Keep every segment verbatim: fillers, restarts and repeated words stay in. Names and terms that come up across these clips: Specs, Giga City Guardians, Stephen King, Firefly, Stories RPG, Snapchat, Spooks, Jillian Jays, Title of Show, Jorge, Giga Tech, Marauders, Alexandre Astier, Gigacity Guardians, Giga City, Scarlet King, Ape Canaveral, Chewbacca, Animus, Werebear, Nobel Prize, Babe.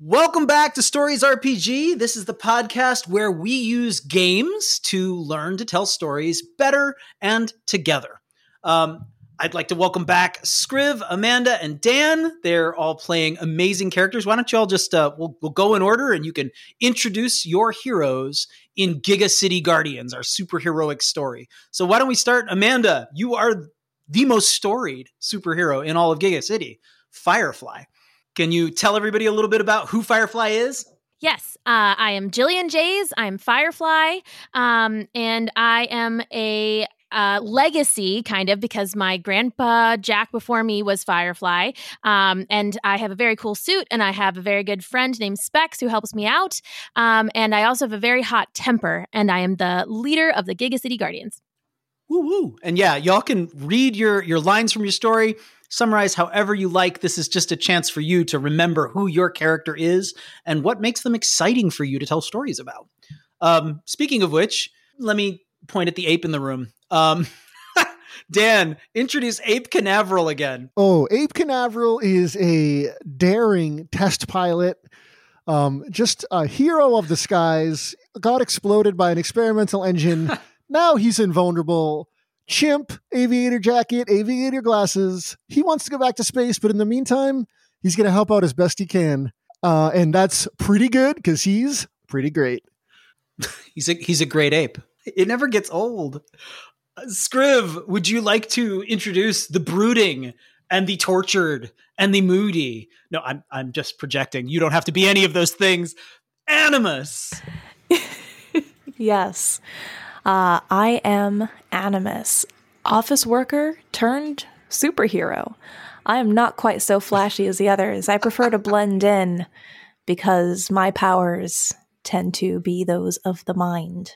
Welcome back to Stories R P G. This is the podcast where we use games to learn to tell stories better and together. Um, I'd like to welcome back Scriv, Amanda, and Dan. They're all playing amazing characters. Why don't you all just, uh, we'll, we'll go in order and you can introduce your heroes in Giga City Guardians, our superheroic story. So why don't we start, Amanda? You are the most storied superhero in all of Giga City, Firefly. Can you tell everybody a little bit about who Firefly is? Yes, uh, I am Jillian Jays. I'm Firefly, um, and I am a uh, legacy, kind of, because my grandpa Jack before me was Firefly, um, and I have a very cool suit, and I have a very good friend named Specs who helps me out, um, and I also have a very hot temper, and I am the leader of the Giga City Guardians. Woo woo! And yeah, y'all can read your your lines from your story. Summarize however you like. This is just a chance for you to remember who your character is and what makes them exciting for you to tell stories about. Um, speaking of which, let me point at the ape in the room. Um, Dan, introduce Ape Canaveral again. Oh, Ape Canaveral is a daring test pilot, um, just a hero of the skies, got exploded by an experimental engine. Now he's invulnerable. Chimp, aviator jacket, aviator glasses. He wants to go back to space, but in the meantime, he's going to help out as best he can. Uh, and that's pretty good because he's pretty great. he's a he's a great ape. It never gets old. Uh, Scriv, would you like to introduce the brooding and the tortured and the moody? No, I'm I'm just projecting. You don't have to be any of those things. Animus. Yes. Uh, I am Animus, office worker turned superhero. I am not quite so flashy as the others. I prefer to blend in because my powers tend to be those of the mind.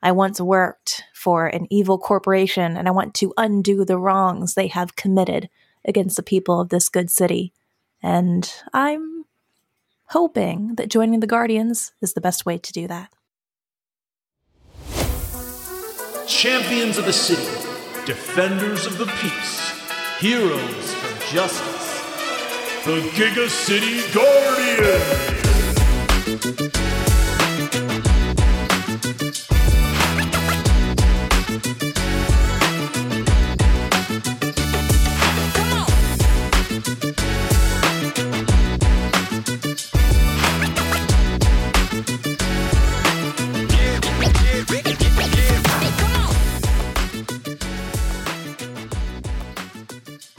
I once worked for an evil corporation, and I want to undo the wrongs they have committed against the people of this good city. And I'm hoping that joining the Guardians is the best way to do that. Champions of the city, defenders of the peace, heroes of justice, the Giga City Guardians.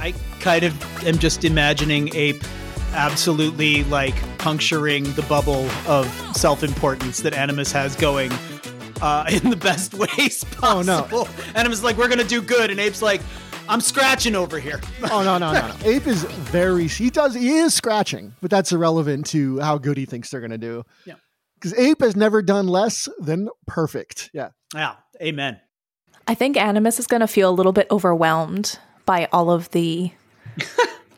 I kind of am just imagining Ape absolutely, like, puncturing the bubble of self-importance that Animus has going uh, in the best ways possible. Oh, no. Animus is like, we're going to do good, and Ape's like, I'm scratching over here. Oh, no, no, no, no. Ape is very... He does... He is scratching, but that's irrelevant to how good he thinks they're going to do. Yeah. Because Ape has never done less than perfect. Yeah. Yeah. Amen. I think Animus is going to feel a little bit overwhelmed by all of the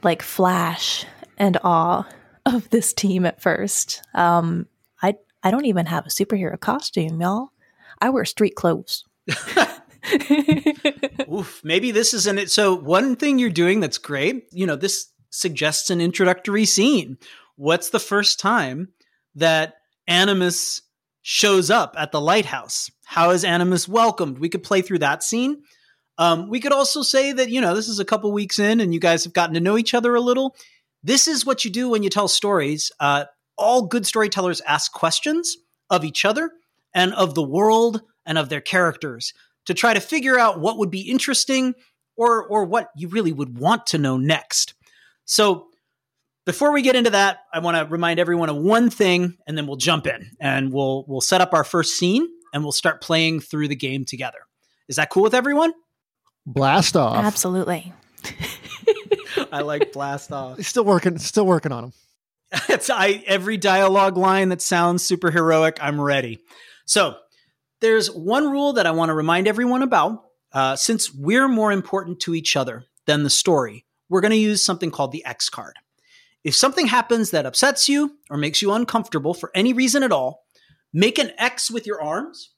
like flash and awe of this team at first. Um, I I don't even have a superhero costume, y'all. I wear street clothes. Oof, maybe this isn't it. So one thing you're doing that's great, you know, this suggests an introductory scene. What's the first time that Animus shows up at the lighthouse? How is Animus welcomed? We could play through that scene. Um, we could also say that, you know, this is a couple weeks in and you guys have gotten to know each other a little. This is what you do when you tell stories. Uh, all good storytellers ask questions of each other and of the world and of their characters to try to figure out what would be interesting or or what you really would want to know next. So before we get into that, I want to remind everyone of one thing, and then we'll jump in and we'll we'll set up our first scene and we'll start playing through the game together. Is that cool with everyone? Blast off. Absolutely. I like blast off. Still working, still working on them. It's I every dialogue line that sounds super heroic, I'm ready. So there's one rule that I want to remind everyone about. Uh, since we're more important to each other than the story, we're going to use something called the X card. If something happens that upsets you or makes you uncomfortable for any reason at all, make an X with your arms.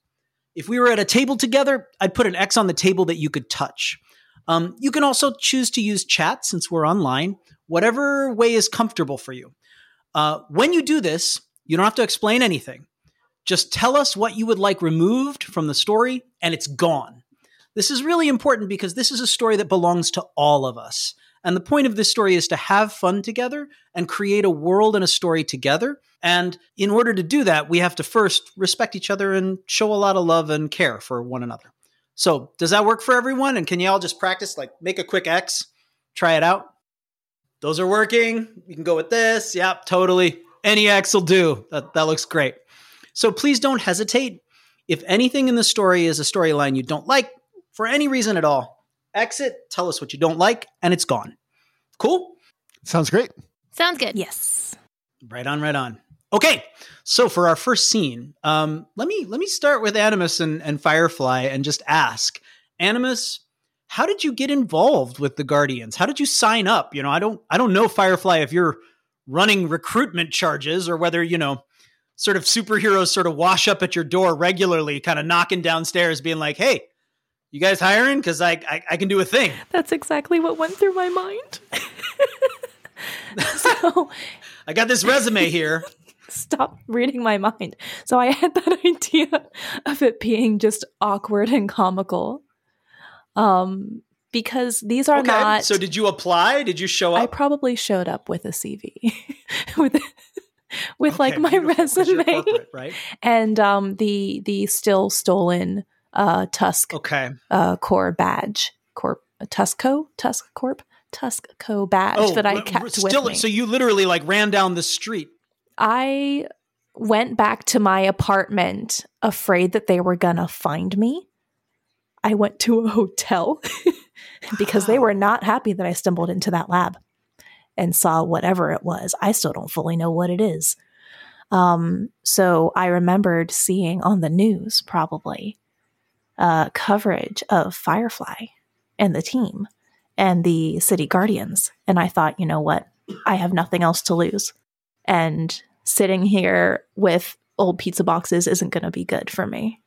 If we were at a table together, I'd put an X on the table that you could touch. Um, you can also choose to use chat since we're online, whatever way is comfortable for you. Uh, when you do this, you don't have to explain anything. Just tell us what you would like removed from the story, and it's gone. This is really important because this is a story that belongs to all of us. And the point of this story is to have fun together and create a world and a story together. And in order to do that, we have to first respect each other and show a lot of love and care for one another. So does that work for everyone? And can you all just practice, like make a quick X, try it out? Those are working. You can go with this. Yep, totally. Any X will do. That, that looks great. So please don't hesitate. If anything in the story is a storyline you don't like for any reason at all, exit, tell us what you don't like, and it's gone. Cool? Sounds great. Sounds good. Yes. Right on, right on. Okay, so for our first scene, um, let me let me start with Animus and, and Firefly and just ask, Animus, how did you get involved with the Guardians? How did you sign up? You know, I don't I don't know, Firefly, if you're running recruitment charges or whether, you know, sort of superheroes sort of wash up at your door regularly, kind of knocking downstairs being like, hey, you guys hiring? Because I, I I can do a thing. That's exactly what went through my mind. So I got this resume here. Stop reading my mind. So I had that idea of it being just awkward and comical. Um, because these are okay, not. So did you apply? Did you show up? I probably showed up with a C V. with with okay, like my resume. Right? And um the the still stolen uh Tusk okay. uh core badge. Corp Tusco? Tusk Corp? Tusk Co badge oh, that I kept still, with me. So you literally like ran down the street. I went back to my apartment afraid that they were going to find me. I went to a hotel because they were not happy that I stumbled into that lab and saw whatever it was. I still don't fully know what it is. Um, so I remembered seeing on the news probably uh, coverage of Firefly and the team and the City Guardians. And I thought, you know what? I have nothing else to lose. And sitting here with old pizza boxes isn't going to be good for me.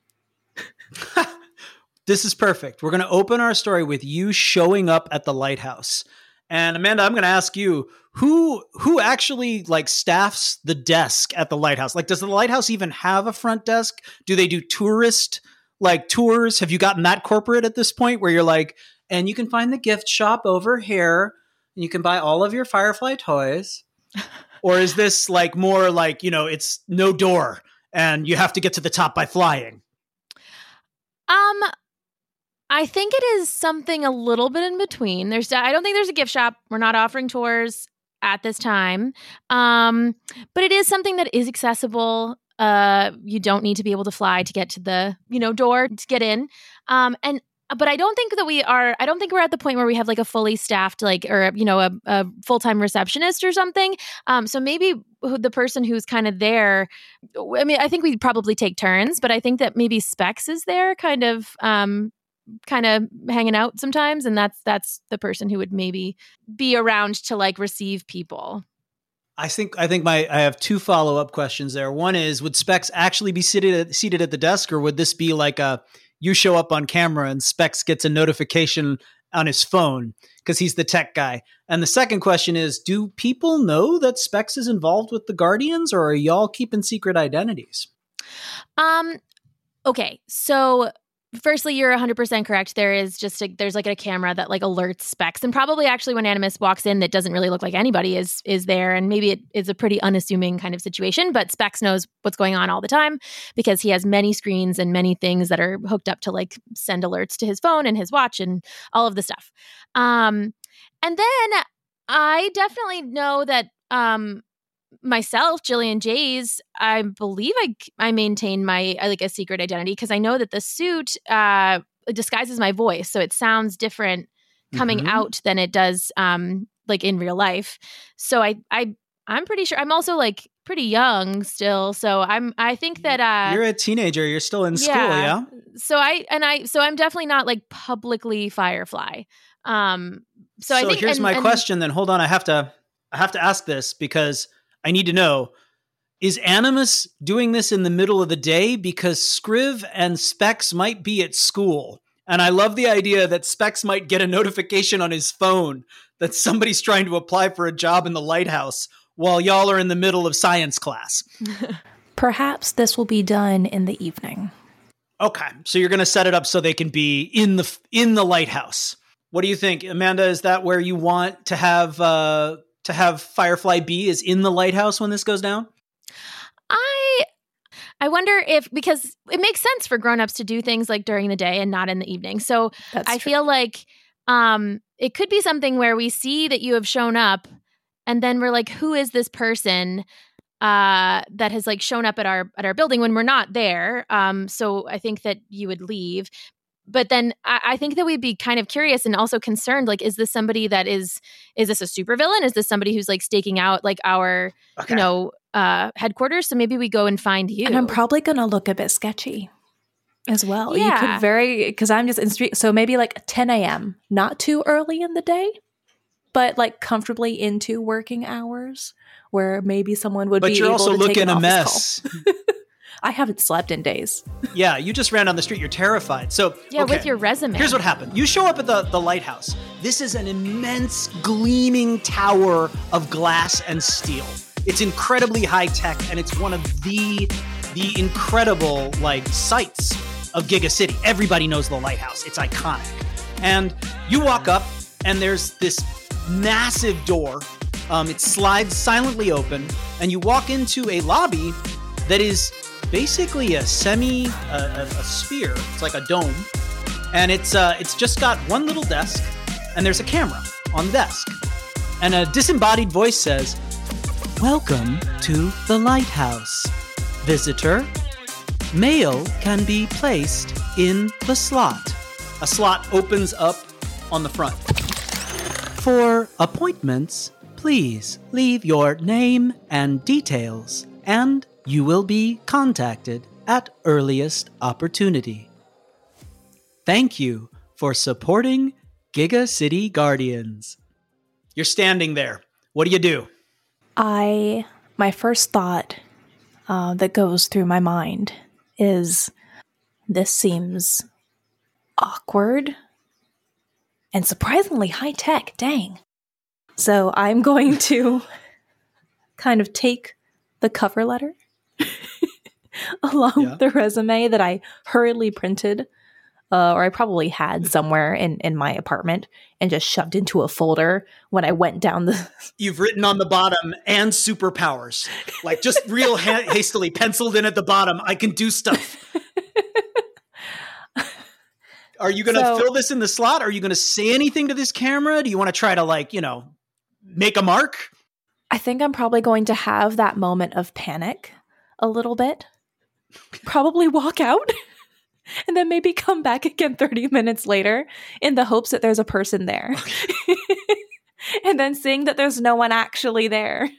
This is perfect. We're going to open our story with you showing up at the lighthouse. And Amanda, I'm going to ask you, who who actually like staffs the desk at the lighthouse? Like, does the lighthouse even have a front desk? Do they do tourist like tours? Have you gotten that corporate at this point where you're like, and you can find the gift shop over here and you can buy all of your Firefly toys? Or is this like more like, you know, it's no door and you have to get to the top by flying? Um, I think it is something a little bit in between. There's, I don't think there's a gift shop. We're not offering tours at this time. Um, but it is something that is accessible. Uh, you don't need to be able to fly to get to the, you know, door to get in. Um, and But I don't think that we are, I don't think we're at the point where we have like a fully staffed, like, or, you know, a, a full-time receptionist or something. Um, so maybe who, the person who's kind of there, I mean, I think we'd probably take turns, but I think that maybe Specs is there kind of, um, kind of hanging out sometimes. And that's, that's the person who would maybe be around to like receive people. I think, I think my, I have two follow-up questions there. One is, would Specs actually be seated at, seated at the desk, or would this be like a, you show up on camera and Specs gets a notification on his phone because he's the tech guy? And the second question is, do people know that Specs is involved with the Guardians, or are y'all keeping secret identities? Um. Okay. So firstly, you're one hundred percent correct. There is just a, there's like a camera that like alerts Specs, and probably actually when Animus walks in, that doesn't really look like anybody is, is there. And maybe it is a pretty unassuming kind of situation, but Specs knows what's going on all the time because he has many screens and many things that are hooked up to like send alerts to his phone and his watch and all of the stuff. Um, and then I definitely know that, um, myself, Jillian Jays, I believe I I maintain my like a secret identity because I know that the suit uh, disguises my voice, so it sounds different coming mm-hmm. out than it does um, like in real life. So I I I'm pretty sure I'm also like pretty young still, so I'm I think that uh, you're a teenager, you're still in yeah, school, yeah. So I and I so I'm definitely not like publicly Firefly. Um, so, so I think here's and, my and, question. Then hold on, I have to I have to ask this because I need to know, is Animus doing this in the middle of the day? Because Scriv and Specs might be at school. And I love the idea that Specs might get a notification on his phone that somebody's trying to apply for a job in the lighthouse while y'all are in the middle of science class. Perhaps this will be done in the evening. Okay, so you're going to set it up so they can be in the in the lighthouse. What do you think, Amanda? Is that where you want to have uh, to have Firefly be? Is in the lighthouse when this goes down? I I wonder if, because it makes sense for grownups to do things like during the day and not in the evening. So That's I true. feel like um, it could be something where we see that you have shown up, and then we're like, who is this person uh that has like shown up at our at our building when we're not there? Um so I think that you would leave, but then I, I think that we'd be kind of curious and also concerned, like, is this somebody that is is this a supervillain? Is this somebody who's like staking out like our okay. you know uh headquarters? So maybe we go and find you. And I'm probably gonna look a bit sketchy as well. Yeah. You could very, because I'm just in street, so maybe like ten a.m. not too early in the day, but like comfortably into working hours where maybe someone would but be able to take an office. But you're also looking a mess. I haven't slept in days. Yeah, you just ran down the street. You're terrified. So yeah, okay. With your resume. Here's what happened. You show up at the, the lighthouse. This is an immense gleaming tower of glass and steel. It's incredibly high tech, and it's one of the the incredible like sights of Giga City. Everybody knows the lighthouse. It's iconic. And you walk up, and there's this massive door. Um, it slides silently open, and you walk into a lobby that is basically a semi, uh, a, a sphere. It's like a dome, and it's uh, it's just got one little desk, and there's a camera on the desk, and a disembodied voice says, "Welcome to the lighthouse, visitor. Mail can be placed in the slot." A slot opens up on the front. For appointments, please leave your name and details, and you will be contacted at earliest opportunity. Thank you for supporting Giga City Guardians. You're standing there. What do you do? I, my first thought uh, that goes through my mind is, this seems awkward. And surprisingly high tech, dang. So I'm going to kind of take the cover letter along yeah. with the resume that I hurriedly printed, uh, or I probably had somewhere in, in my apartment, and just shoved into a folder when I went down the... You've written on the bottom, "and superpowers." Like, just real ha- hastily penciled in at the bottom, "I can do stuff." Are you going to so, fill this in the slot? Are you going to say anything to this camera? Do you want to try to, like, you know, make a mark? I think I'm probably going to have that moment of panic a little bit. Probably walk out and then maybe come back again thirty minutes later in the hopes that there's a person there. Okay. And then seeing that there's no one actually there.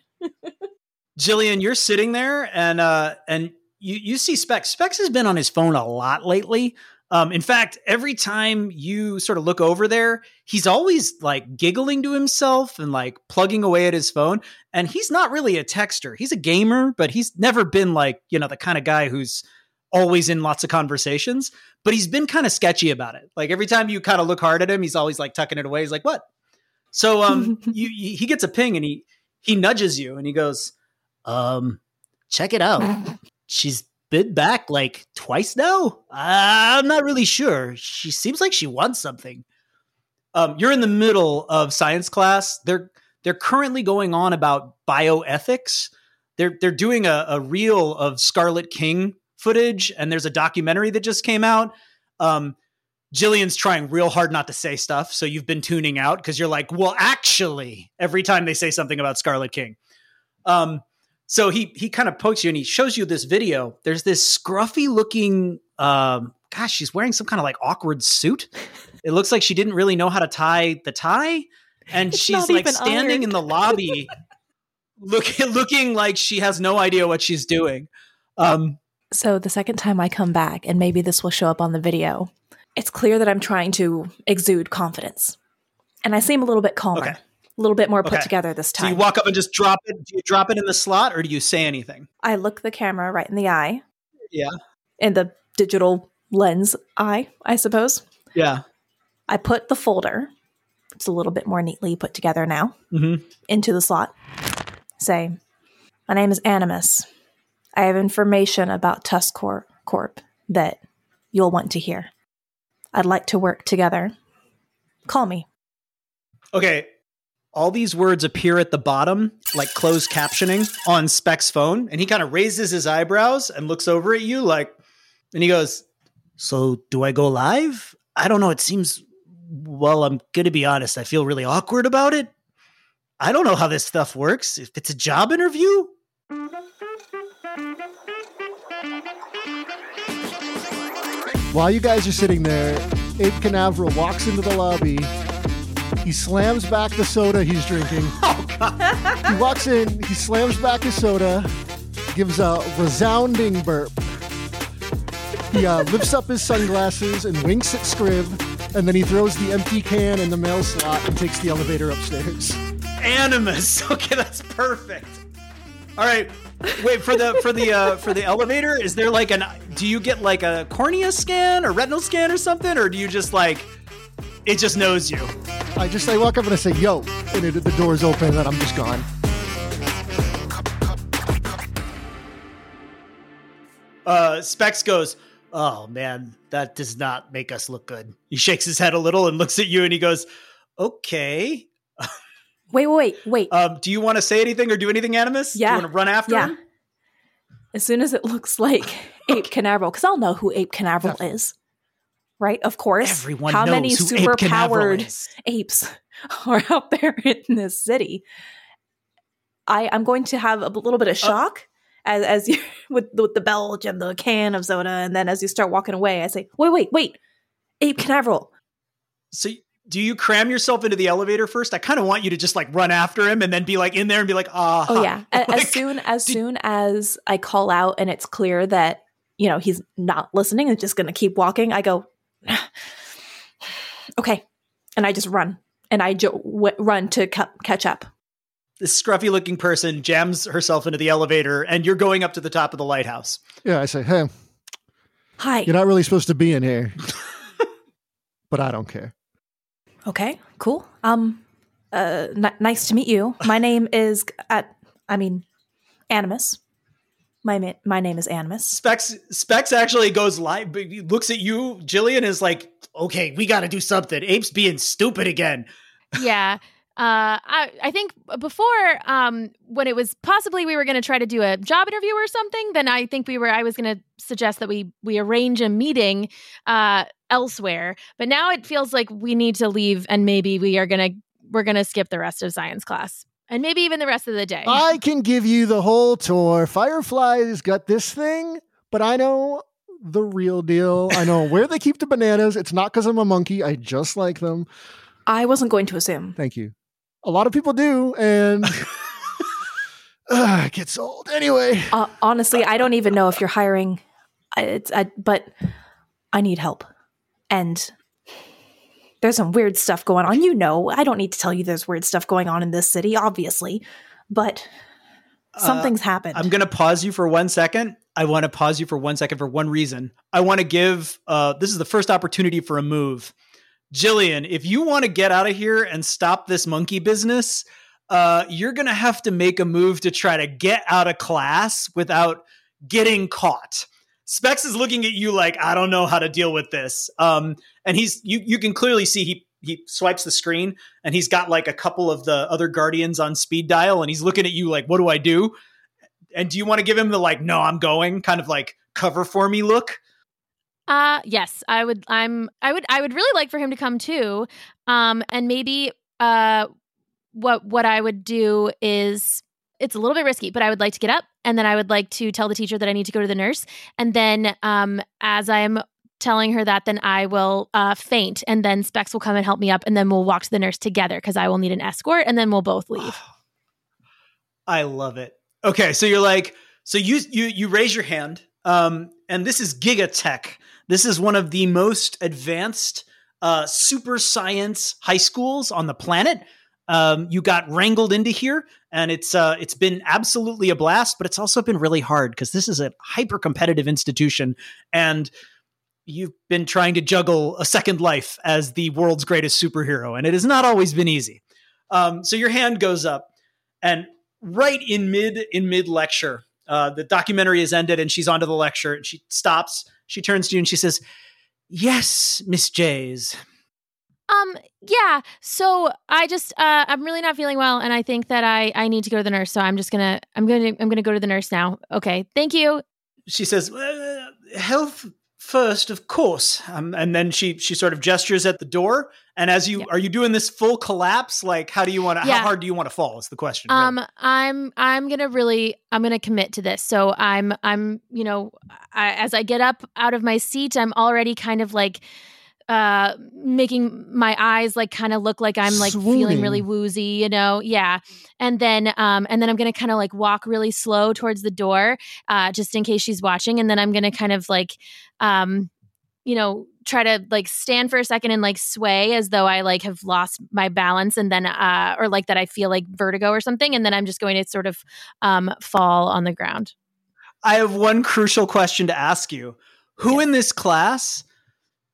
Jillian, you're sitting there and uh, and you, you see Specs. Specs has been on his phone a lot lately. Um, in fact, every time you sort of look over there, he's always like giggling to himself and like plugging away at his phone. And he's not really a texter. He's a gamer, but he's never been like, you know, the kind of guy who's always in lots of conversations, but he's been kind of sketchy about it. Like every time you kind of look hard at him, he's always like tucking it away. He's like, "What?" So um, you, you, he gets a ping and he, he nudges you and he goes, um, "Check it out. She's been back like twice now. I'm not really sure. She seems like she wants something." Um, you're in the middle of science class. They're they're currently going on about bioethics. They're they're doing a, a reel of Scarlet King footage, and there's a documentary that just came out. Um, Jillian's trying real hard not to say stuff, so you've been tuning out because you're like, "Well, actually," every time they say something about Scarlet King. Um, So he he kind of pokes you and he shows you this video. There's this scruffy looking, um, gosh, she's wearing some kind of like awkward suit. It looks like she didn't really know how to tie the tie. And it's she's like standing ironed. in the lobby look, looking like she has no idea what she's doing. Um, so the second time I come back, and maybe this will show up on the video, it's clear that I'm trying to exude confidence. And I seem a little bit calmer. Okay. A little bit more put okay. together this time. So you walk up and just drop it. Do you drop it in the slot, or do you say anything? I look the camera right in the eye. Yeah. In the digital lens eye, I suppose. Yeah. I put the folder, it's a little bit more neatly put together now, mm-hmm. into the slot. Say, my name is Animus. I have information about Tusk Corp, Corp that you'll want to hear. I'd like to work together. Call me. Okay. All these words appear at the bottom, like closed captioning on Spec's phone. And he kind of raises his eyebrows and looks over at you like, and he goes, so do I go live? I don't know. It seems, well, I'm going to be honest. I feel really awkward about it. I don't know how this stuff works. If it's a job interview. While you guys are sitting there, Ape Canaveral walks into the lobby. He slams back the soda he's drinking. Oh, God. He walks in, he slams back his soda, gives a resounding burp. He uh, lifts up his sunglasses and winks at Scrib, and then he throws the empty can in the mail slot and takes the elevator upstairs. Animus. Okay, that's perfect. All right. Wait, for the for the uh, for the elevator, is there like an do you get like a cornea scan or retinal scan or something, or do you just like it just knows you? I just I walk up and I say, yo, and it, the door's open and I'm just gone. Uh, Specs goes, oh man, that does not make us look good. He shakes his head a little and looks at you and he goes, okay. Wait, wait, wait. Um, do you want to say anything or do anything, Animus? Yeah. Do you want to run after yeah. him? As soon as it looks like Ape Canaveral, because I'll know who Ape Canaveral Definitely. is, right? Of course. Everyone How knows many who super-powered Ape apes are out there in this city? I, I'm going to have a little bit of shock uh, as as you with, with the belch and the can of soda, and then as you start walking away, I say, wait, wait, wait, Ape Canaveral. So. Do you cram yourself into the elevator first? I kind of want you to just like run after him and then be like in there and be like, ah. Uh-huh. Oh yeah. Like, as soon as did- soon as I call out and it's clear that, you know, he's not listening and just going to keep walking, I go, okay. And I just run and I jo- w- run to cu- catch up. This scruffy looking person jams herself into the elevator and you're going up to the top of the lighthouse. Yeah. I say, hey, hi, you're not really supposed to be in here, but I don't care. Okay, cool. Um, uh, n- nice to meet you. My name is, uh, I mean, Animus. My ma- my name is Animus. Specs Specs actually goes live, looks at you, Jillian, is like, okay, we got to do something. Ape's being stupid again. Yeah. Uh, I, I think before, um, when it was possibly we were going to try to do a job interview or something, then I think we were, I was going to suggest that we, we arrange a meeting, uh, elsewhere, but now it feels like we need to leave and maybe we are going to, we're going to skip the rest of science class and maybe even the rest of the day. I can give you the whole tour. Firefly's got this thing, but I know the real deal. I know where they keep the bananas. It's not because I'm a monkey. I just like them. I wasn't going to assume. Thank you. A lot of people do, and uh, it gets old. Anyway. Uh, honestly, I don't even know if you're hiring, I, it's, I, but I need help. And there's some weird stuff going on. You know, I don't need to tell you there's weird stuff going on in this city, obviously, but something's uh, happened. I'm going to pause you for one second. I want to pause you for one second for one reason. I want to give, uh, this is the first opportunity for a move. Jillian, if you want to get out of here and stop this monkey business, uh, you're going to have to make a move to try to get out of class without getting caught. Specs is looking at you like, I don't know how to deal with this. Um, and he's you you can clearly see he he swipes the screen and he's got like a couple of the other guardians on speed dial. And he's looking at you like, what do I do? And do you want to give him the like, no, I'm going kind of like cover for me look? Uh, yes, I would, I'm, I would, I would really like for him to come too. Um, and maybe, uh, what, what I would do is it's a little bit risky, but I would like to get up and then I would like to tell the teacher that I need to go to the nurse. And then, um, as I'm telling her that, then I will, uh, faint and then Specs will come and help me up and then we'll walk to the nurse together. Cause I will need an escort and then we'll both leave. I love it. Okay. So you're like, so you, you, you raise your hand, um, and this is Giga Tech. This is one of the most advanced uh, super science high schools on the planet. Um, you got wrangled into here, and it's uh, it's been absolutely a blast, but it's also been really hard because this is a hyper-competitive institution, and you've been trying to juggle a second life as the world's greatest superhero, and it has not always been easy. Um, so your hand goes up, and right in mid in mid lecture. Uh, the documentary has ended and she's onto the lecture and she stops. She turns to you and she says, "Yes, Miss Jays." Um, yeah. So I just, uh, I'm really not feeling well. And I think that I, I need to go to the nurse. So I'm just going to, I'm going to, I'm going to go to the nurse now. Okay. Thank you. She says, uh, health first, of course. Um, and then she, she sort of gestures at the door. And as you, yeah. are you doing this full collapse? Like, how do you want to, yeah. how hard do you want to fall is the question. Really. Um, I'm, I'm going to really, I'm going to commit to this. So I'm, I'm, you know, I, as I get up out of my seat, I'm already kind of like, uh, making my eyes like kind of look like I'm like Swooning. feeling really woozy, you know? Yeah. And then, um, and then I'm going to kind of like walk really slow towards the door, uh, just in case she's watching. And then I'm going to kind of like, um, you know, try to like stand for a second and like sway as though I like have lost my balance. And then, uh, or like that I feel like vertigo or something. And then I'm just going to sort of, um, fall on the ground. I have one crucial question to ask you. Who yeah. in this class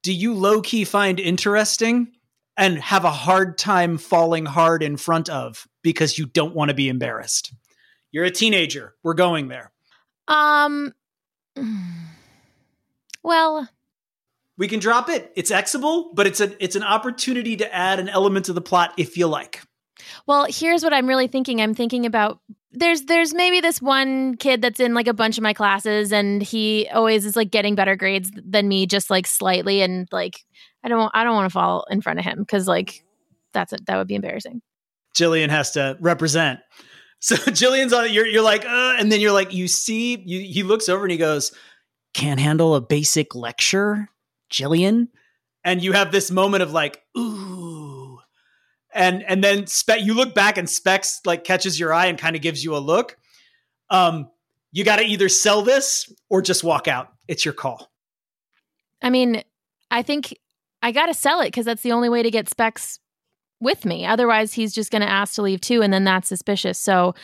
do you low-key find interesting and have a hard time falling hard in front of because you don't want to be embarrassed? You're a teenager. We're going there. Um, well, we can drop it. It's Xable, but it's an it's an opportunity to add an element to the plot if you like. Well, here's what I'm really thinking. I'm thinking about there's there's maybe this one kid that's in like a bunch of my classes and he always is like getting better grades than me just like slightly, and like I don't I don't want to fall in front of him because like that's a, that would be embarrassing. Jillian has to represent. So Jillian's on it. You're you're like uh, and then you're like you see you, he looks over and he goes, "Can't handle a basic lecture, Jillian," and you have this moment of like ooh. And and then Spe- you look back and Specs like catches your eye and kind of gives you a look. Um, you got to either sell this or just walk out. It's your call. I mean, I think I got to sell it because that's the only way to get Specs with me. Otherwise, he's just going to ask to leave too, and then that's suspicious. So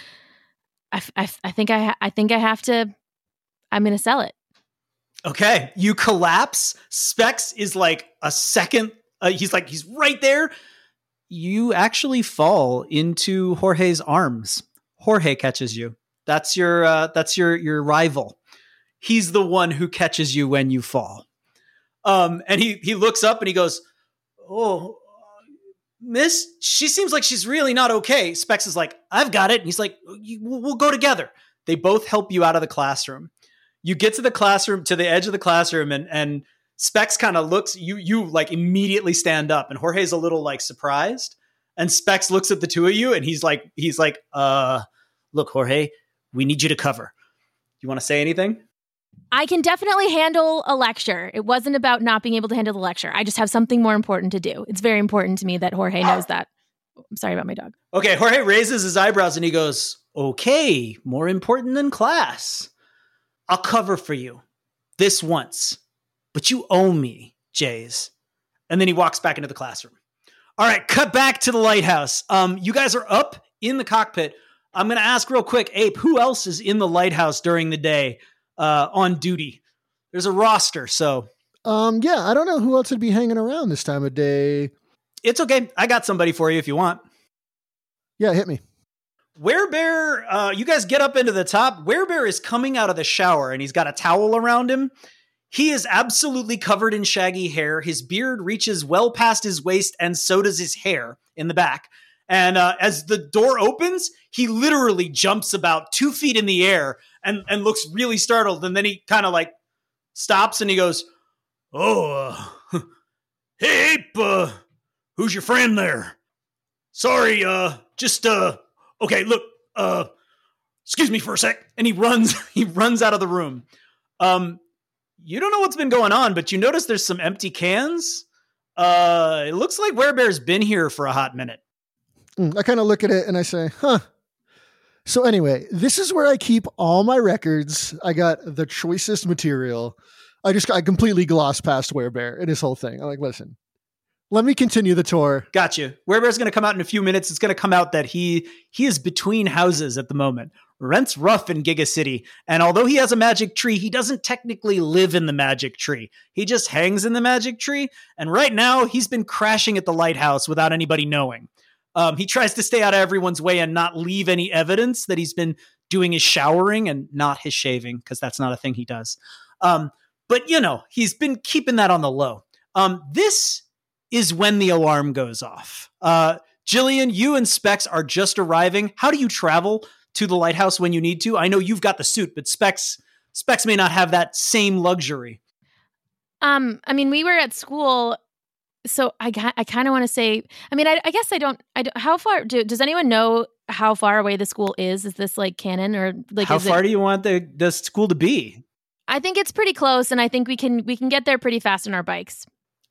I, I, I think I ha- I think I have to. I'm going to sell it. Okay, you collapse. Specs is like a second. Uh, he's like he's right there. You actually fall into Jorge's arms. Jorge catches you. That's your uh, that's your your rival. He's the one who catches you when you fall. Um, and he he looks up and he goes, "Oh, Miss, she seems like she's really not okay." Specs is like, "I've got it," and he's like, "We'll, we'll go together." They both help you out of the classroom. You get to the classroom to the edge of the classroom, and and. Specs kind of looks, you you like immediately stand up and Jorge's a little like surprised and Specs looks at the two of you and he's like, he's like, uh, "Look, Jorge, we need you to cover. You want to say anything?" I can definitely handle a lecture. It wasn't about not being able to handle the lecture. I just have something more important to do. It's very important to me that Jorge knows that. I'm sorry about my dog. Okay, Jorge raises his eyebrows and he goes, "Okay, more important than class. I'll cover for you this once. But you owe me, Jays." And then he walks back into the classroom. All right, cut back to the lighthouse. Um, you guys are up in the cockpit. I'm going to ask real quick, Ape, who else is in the lighthouse during the day uh, on duty? There's a roster, so. Um, yeah, I don't know who else would be hanging around this time of day. It's okay. I got somebody for you if you want. Yeah, hit me. Werebear, uh, you guys get up into the top. Werebear is coming out of the shower, and he's got a towel around him. He is absolutely covered in shaggy hair. His beard reaches well past his waist, and so does his hair in the back. And uh, as the door opens, he literally jumps about two feet in the air and, and looks really startled. And then he kind of like stops and he goes, "Oh, uh, hey, Ape, uh, who's your friend there? Sorry, uh, just, uh, okay, look, uh, excuse me for a sec." And he runs, he runs out of the room. Um, You don't know what's been going on, but you notice there's some empty cans. Uh, it looks like Werebear's been here for a hot minute. Mm, I kind of look at it and I say, huh. So anyway, this is where I keep all my records. I got the choicest material. I just I completely glossed past Werebear and his whole thing. I'm like, listen, let me continue the tour. Got you. Werebear's going to come out in a few minutes. It's going to come out that he he is between houses at the moment. Rent's rough in Giga City, and although he has a magic tree, he doesn't technically live in the magic tree. He just hangs in the magic tree, and right now, he's been crashing at the lighthouse without anybody knowing. Um, he tries to stay out of everyone's way and not leave any evidence that he's been doing his showering and not his shaving, because that's not a thing he does. Um, but, you know, he's been keeping that on the low. Um, this is when the alarm goes off. Uh, Jillian, you and Specs are just arriving. How do you travel to the lighthouse when you need to? I know you've got the suit, but Specs Specs may not have that same luxury. Um, I mean, we were at school, so I got, I kind of want to say, I mean, I, I guess I don't, I don't, how far, do, does anyone know how far away the school is? Is this like canon or like, how far it, do you want the, the school to be? I think it's pretty close. And I think we can, we can get there pretty fast on our bikes.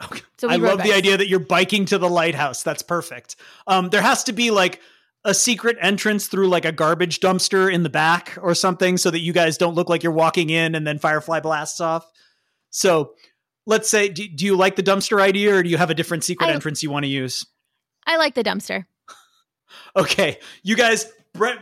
Okay. So I love bikes. The idea that you're biking to the lighthouse. That's perfect. Um, there has to be like a secret entrance through like a garbage dumpster in the back or something, so that you guys don't look like you're walking in and then Firefly blasts off. So let's say, do, do you like the dumpster idea, or do you have a different secret I, entrance you want to use? I like the dumpster. Okay. You guys,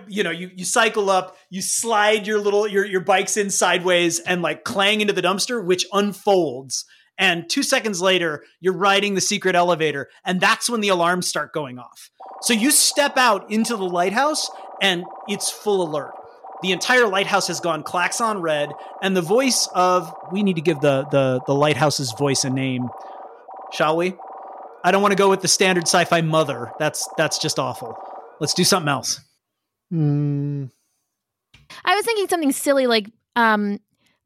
you know, you, you cycle up, you slide your little, your, your bikes in sideways and like clang into the dumpster, which unfolds. And two seconds later, you're riding the secret elevator, and that's when the alarms start going off. So you step out into the lighthouse, and it's full alert. The entire lighthouse has gone klaxon red, and the voice of, we need to give the the, the lighthouse's voice a name, shall we? I don't want to go with the standard sci-fi mother. That's that's just awful. Let's do something else. Mm. I was thinking something silly like... um.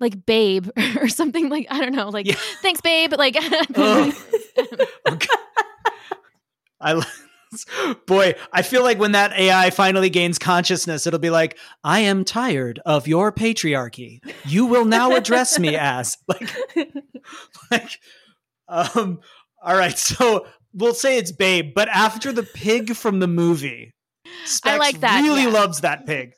Like Babe or something, like, I don't know, like, yeah. Thanks, Babe. Like, oh. Okay. I, boy, I feel like when that A I finally gains consciousness, it'll be like, I am tired of your patriarchy. You will now address me as like, like, um, all right. So we'll say it's Babe, but after the pig from the movie, Specs I like that. Really yeah. loves that pig.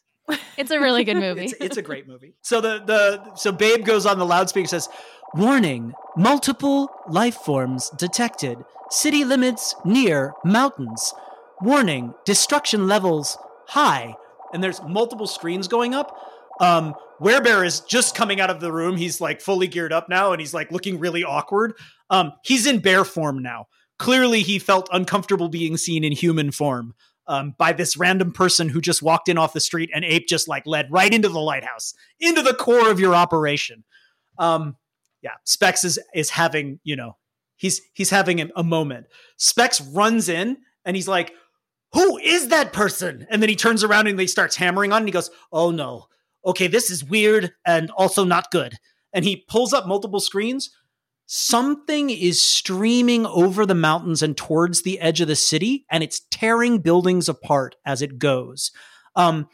It's a really good movie. it's, it's a great movie. So the the so Babe goes on the loudspeaker, says, "Warning: multiple life forms detected. City limits near mountains. Warning: destruction levels high." And there's multiple screens going up. Um, Werebear is just coming out of the room. He's like fully geared up now, and he's like looking really awkward. Um, he's in bear form now. Clearly, he felt uncomfortable being seen in human form. Um, by this random person who just walked in off the street, and Ape just like led right into the lighthouse, into the core of your operation. Um, yeah, Specs is is having, you know, he's he's having a, a moment. Specs runs in and he's like, "Who is that person?" And then he turns around and he starts hammering on it, and he goes, "Oh no, okay, this is weird and also not good." And he pulls up multiple screens. Something is streaming over the mountains and towards the edge of the city, and it's tearing buildings apart as it goes. Um,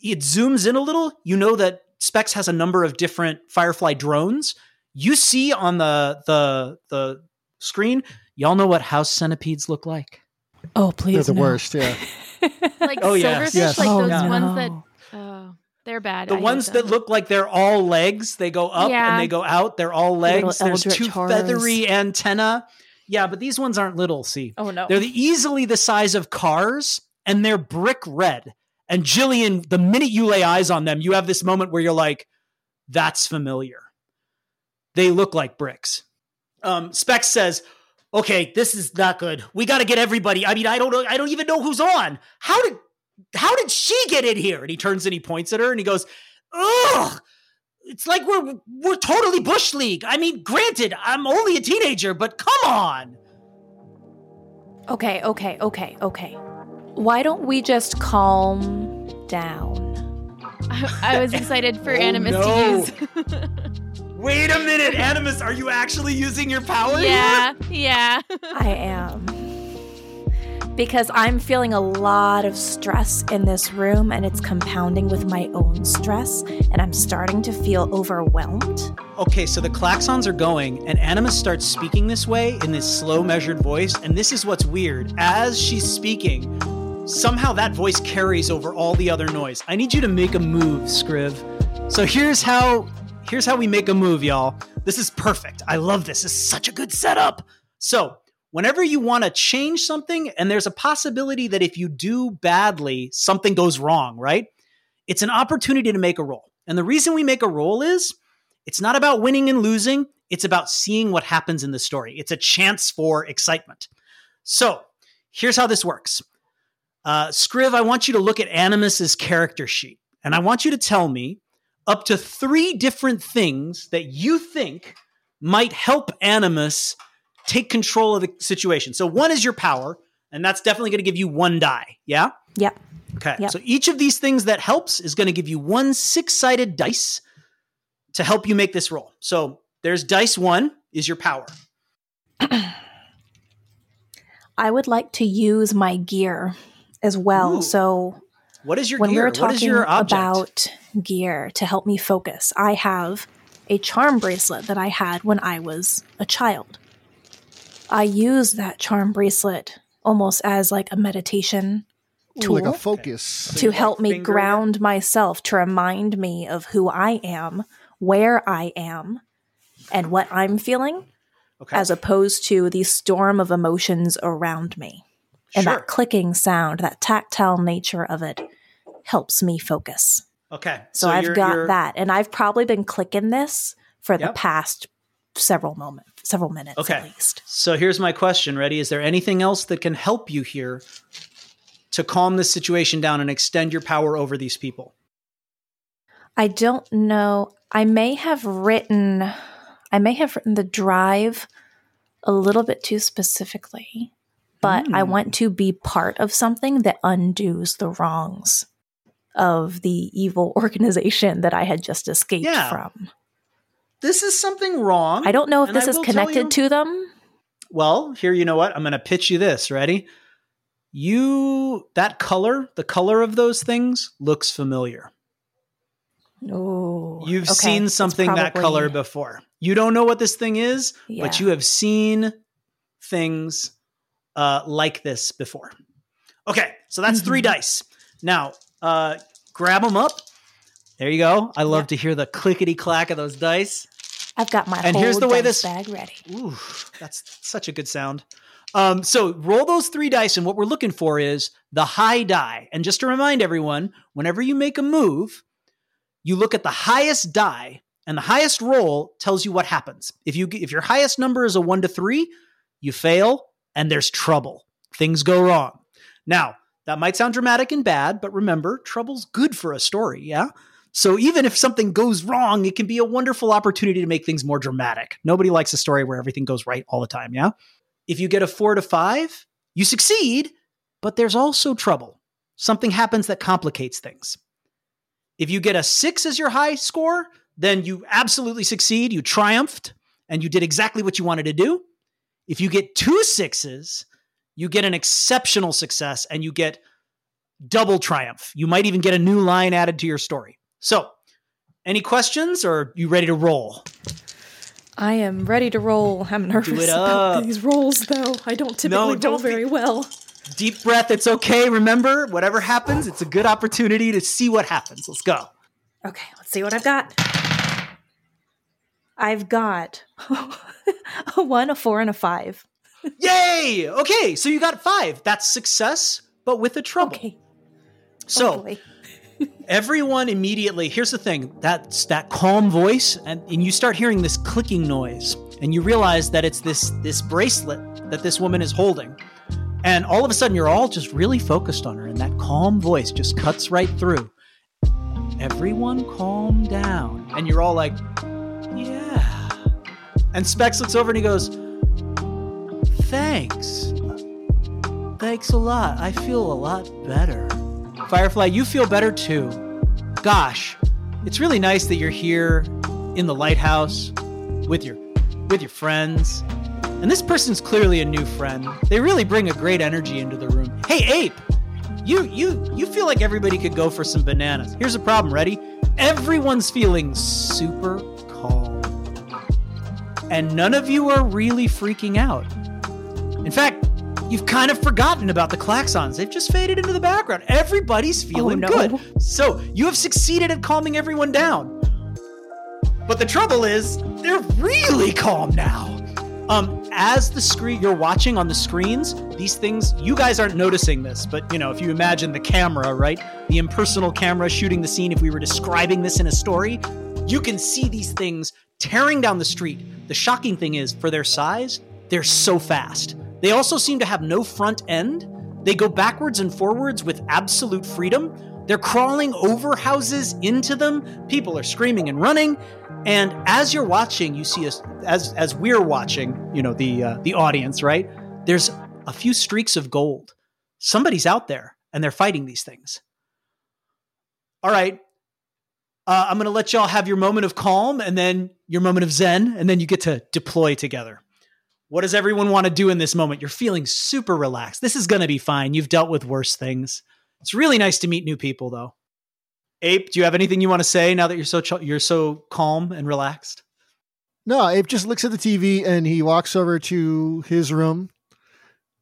it zooms in a little. You know that Specs has a number of different Firefly drones. You see on the the the screen, y'all know what house centipedes look like. Oh, please. They're the no. worst, yeah. Like oh, silverfish, yes. Yes. Like oh, those no. ones that... Oh. They're bad. The I ones that look like they're all legs. They go up yeah. and they go out. They're all legs. There's two horrors. Feathery antennae. Yeah, but these ones aren't little, see. Oh, no. They're the, easily the size of cars, and they're brick red. And Jillian, the minute you lay eyes on them, you have this moment where you're like, that's familiar. They look like bricks. Um, Specs says, okay, this is not good. We got to get everybody. I mean, I don't, I don't even know who's on. How did... How did she get in here? And he turns and he points at her and he goes, ugh, it's like we're we're totally Bush League. I mean, granted, I'm only a teenager, but come on. Okay, okay, okay, okay. Why don't we just calm down? I, I was excited for oh, Animus no. to use. Wait a minute, Animus, are you actually using your power? Yeah, here? yeah. I am. Because I'm feeling a lot of stress in this room, and it's compounding with my own stress, and I'm starting to feel overwhelmed. Okay, so the klaxons are going, and Animus starts speaking this way in this slow, measured voice, and this is what's weird. As she's speaking, somehow that voice carries over all the other noise. I need you to make a move, Scriv. So here's how, here's how we make a move, y'all. This is perfect. I love this. This is such a good setup. So... whenever you want to change something, and there's a possibility that if you do badly, something goes wrong, right? It's an opportunity to make a roll. And the reason we make a roll is it's not about winning and losing. It's about seeing what happens in the story. It's a chance for excitement. So here's how this works. Uh, Scriv, I want you to look at Animus's character sheet, and I want you to tell me up to three different things that you think might help Animus take control of the situation. So one is your power, and that's definitely going to give you one die. Yeah? Yeah. Okay. Yep. So each of these things that helps is going to give you one six-sided dice to help you make this roll. So there's dice one is your power. I would like to use my gear as well. Ooh. So what is your when gear? We're talking what is your object? About gear to help me focus, I have a charm bracelet that I had when I was a child. I use that charm bracelet almost as like a meditation tool. Ooh, like a focus. Okay. To so help me ground in. myself, to remind me of who I am, where I am, and what I'm feeling, okay, as opposed to the storm of emotions around me. And sure, that clicking sound, that tactile nature of it helps me focus. Okay. So, so I've you're, got you're... that. And I've probably been clicking this for yep. the past several moments, several minutes okay. at least. So here's my question. Ready? Is there anything else that can help you here to calm this situation down and extend your power over these people? I don't know. I may have written, I may have written the drive a little bit too specifically. But mm. I want to be part of something that undoes the wrongs of the evil organization that I had just escaped yeah. from. This is something wrong. I don't know if this I is connected you, to them. Well, here, you know what? I'm going to pitch you this. Ready? You, that color, the color of those things looks familiar. Oh, You've okay. seen something probably... that color before. You don't know what this thing is, yeah. but you have seen things Uh, like this before. Okay, so that's mm-hmm. three dice. Now, uh, grab them up. There you go. I love yep. to hear the clickety clack of those dice. I've got my and whole here's the dice way this... bag ready. Ooh, that's such a good sound. Um, so roll those three dice, and what we're looking for is the high die. And just to remind everyone, whenever you make a move, you look at the highest die, and the highest roll tells you what happens. If you if your highest number is a one to three, you fail. And there's trouble. Things go wrong. Now, that might sound dramatic and bad, but remember, trouble's good for a story, yeah? So even if something goes wrong, it can be a wonderful opportunity to make things more dramatic. Nobody likes a story where everything goes right all the time, yeah? If you get a four to five, you succeed, but there's also trouble. Something happens that complicates things. If you get a six as your high score, then you absolutely succeed. You triumphed, and you did exactly what you wanted to do. If you get two sixes, you get an exceptional success and you get double triumph. You might even get a new line added to your story. So, any questions or are you ready to roll? I am ready to roll. I'm nervous about these rolls, though. I don't typically no, don't roll very be- well. Deep breath. It's okay. Remember, whatever happens, it's a good opportunity to see what happens. Let's go. Okay, let's see what I've got. I've got a one, a four, and a five. Yay! Okay, so you got five. That's success, but with a trouble. Okay. So everyone immediately, here's the thing, that's that calm voice, and, and you start hearing this clicking noise, and you realize that it's this this bracelet that this woman is holding. And all of a sudden, you're all just really focused on her, and that calm voice just cuts right through. Everyone calm down. And you're all like... yeah. And Specs looks over and he goes, thanks. Thanks a lot. I feel a lot better. Firefly, you feel better too. Gosh, it's really nice that you're here in the lighthouse with your with your friends. And this person's clearly a new friend. They really bring a great energy into the room. Hey, Ape, you you you feel like everybody could go for some bananas. Here's the problem, ready? Everyone's feeling super and none of you are really freaking out. In fact, you've kind of forgotten about the klaxons. They've just faded into the background. Everybody's feeling oh, no. good. So you have succeeded at calming everyone down. But the trouble is, they're really calm now. Um, as the screen you're watching on the screens, these things, you guys aren't noticing this, but you know, if you imagine the camera, right? The impersonal camera shooting the scene, if we were describing this in a story, you can see these things tearing down the street. The shocking thing is, for their size, they're so fast. They also seem to have no front end, They go backwards and forwards with absolute freedom. They're crawling over houses into them. People are screaming and running. And as you're watching, you see us, as as we're watching, you know, the uh, the audience, right? There's a few streaks of gold. Somebody's out there and they're fighting these things. All right. Uh, I'm going to let y'all have your moment of calm and then your moment of zen, and then you get to deploy together. What does everyone want to do in this moment? You're feeling super relaxed. This is going to be fine. You've dealt with worse things. It's really nice to meet new people, though. Ape, do you have anything you want to say now that you're so ch- you're so calm and relaxed? No, Ape just looks at the T V and he walks over to his room,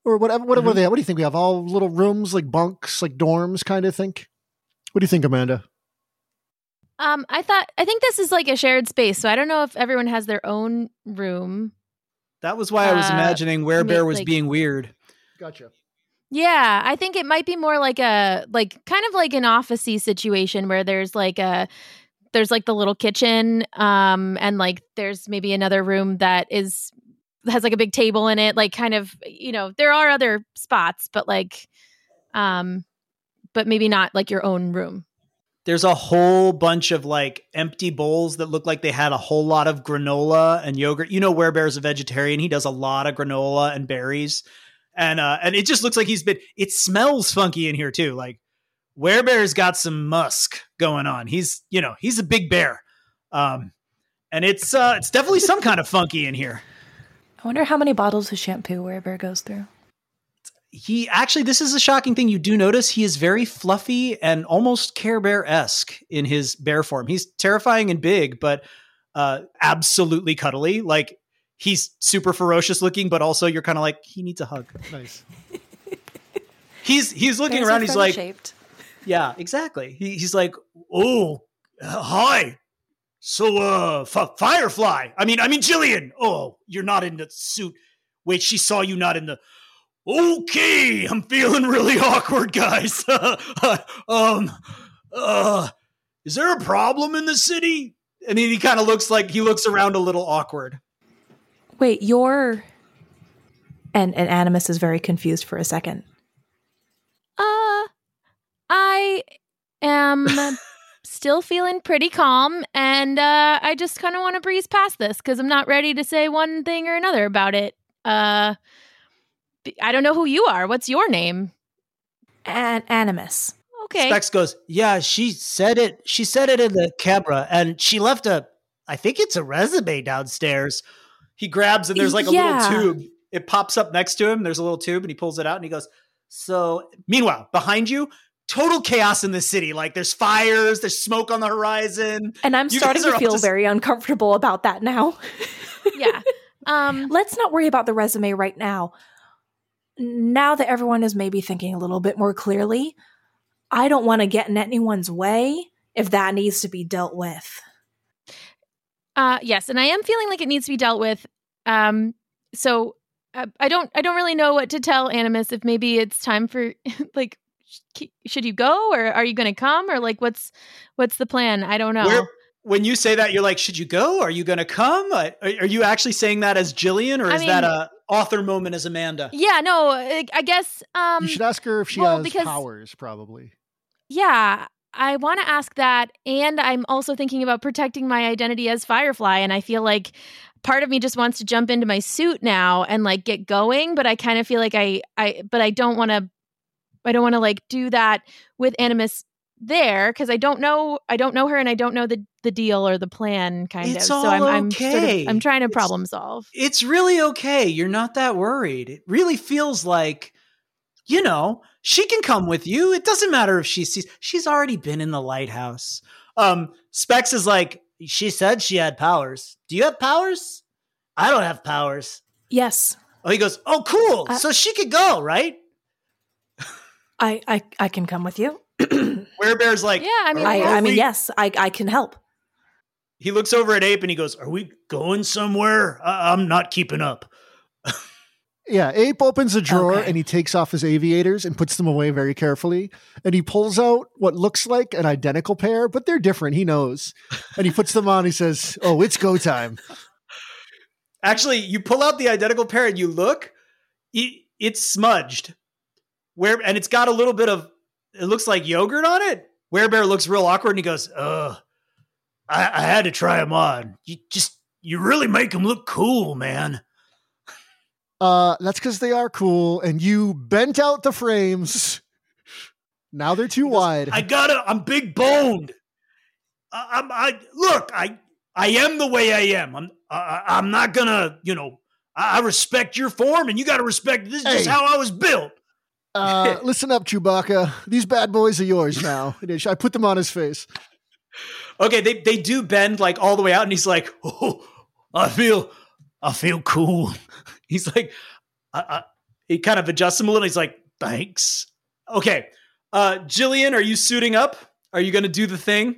or whatever. Whatever mm-hmm. they have. What do you think we have? All little rooms, like bunks, like dorms, kind of thing. What do you think, Amanda? Um, I thought I think this is like a shared space, so I don't know if everyone has their own room. That was why uh, I was imagining Werebear was like, being weird. Gotcha. Yeah, I think it might be more like a like kind of like an office-y situation where there's like a there's like the little kitchen um and like there's maybe another room that is has like a big table in it, like kind of, you know, there are other spots, but like um but maybe not like your own room. There's a whole bunch of like empty bowls that look like they had a whole lot of granola and yogurt. You know, Werebear's a vegetarian. He does a lot of granola and berries. And uh, and it just looks like he's been, it smells funky in here too. Like Werebear's got some musk going on. He's, you know, he's a big bear. Um, and it's uh, it's definitely some kind of funky in here. I wonder how many bottles of shampoo Werebear goes through. He actually, this is a shocking thing you do notice. He is very fluffy and almost Care Bear-esque in his bear form. He's terrifying and big, but uh, absolutely cuddly. Like, he's super ferocious looking, but also you're kind of like, he needs a hug. Nice. he's he's looking Bears around. He's like, shaped. Yeah, exactly. He, he's like, oh, uh, hi. So, uh, f- Firefly. I mean, I mean, Jillian. Oh, you're not in the suit. Wait, she saw you not in the. Okay, I'm feeling really awkward, guys. um, uh, is there a problem in the city? And then he kind of looks like he looks around a little awkward. Wait, you're... And, and Animus is very confused for a second. Uh, I am still feeling pretty calm, and uh, I just kind of want to breeze past this, because I'm not ready to say one thing or another about it. Uh, I don't know who you are. What's your name? An- Animus. Okay. Specs goes, yeah, she said it. She said it in the camera, and she left a, I think it's a resume downstairs. He grabs and there's like a yeah. little tube. It pops up next to him. There's a little tube and he pulls it out and he goes, so meanwhile, behind you, total chaos in the city. Like there's fires, there's smoke on the horizon. And I'm you starting to feel just... very uncomfortable about that now. Yeah. Um, let's not worry about the resume right now. Now that everyone is maybe thinking a little bit more clearly, I don't want to get in anyone's way if that needs to be dealt with. Uh, yes, and I am feeling like it needs to be dealt with. Um, so uh, I don't, I don't really know what to tell Animus. If maybe it's time for, like, sh- should you go, or are you going to come, or like, what's, what's the plan? I don't know. Where, when you say that, you're like, should you go? Are you going to come? Are, are you actually saying that as Jillian, or I is mean, that a author moment as Amanda? Yeah, no, I, I guess. Um, you should ask her if she well, has because, powers, probably. Yeah. I want to ask that, and I'm also thinking about protecting my identity as Firefly, and I feel like part of me just wants to jump into my suit now and like get going, but I kind of feel like I, I but I don't want to, I don't want to like do that with Animus there, because I don't know, I don't know her, and I don't know the, the deal or the plan, kind it's of. All so I'm, okay. I'm sort of, I'm trying to it's, problem solve. It's really okay. You're not that worried. It really feels like, you know, she can come with you. It doesn't matter if she sees. She's already been in the lighthouse. Um, Specs is like, she said she had powers. Do you have powers? I don't have powers. Yes. Oh, he goes, oh, cool. Uh, so she could go, right? I I, I can come with you. Werebear's like, yeah, I mean, I, I mean, yes, I, I can help. He looks over at Ape and he goes, are we going somewhere? I, I'm not keeping up. Yeah, Ape opens a drawer okay. and he takes off his aviators and puts them away very carefully. And he pulls out what looks like an identical pair, but they're different. He knows. And he puts them on. He says, oh, it's go time. Actually, you pull out the identical pair and you look. It, it's smudged. Where and it's got a little bit of, it looks like yogurt on it. Werebear looks real awkward and he goes, "Ugh, I, I had to try them on. You just, you really make them look cool, man." Uh, that's because they are cool, and you bent out the frames. Now they're too wide. I gotta. I'm big boned. I, I'm. I look. I. I am the way I am. I'm. I, I'm not gonna. You know. I, I respect your form, and you gotta respect. This is hey. just how I was built. Uh, listen up, Chewbacca. These bad boys are yours now. I put them on his face. Okay, they they do bend like all the way out, and he's like, "Oh, I feel, I feel cool." He's like, I, I, he kind of adjusts him a little. He's like, "Thanks." Okay, uh, Jillian, are you suiting up? Are you gonna do the thing?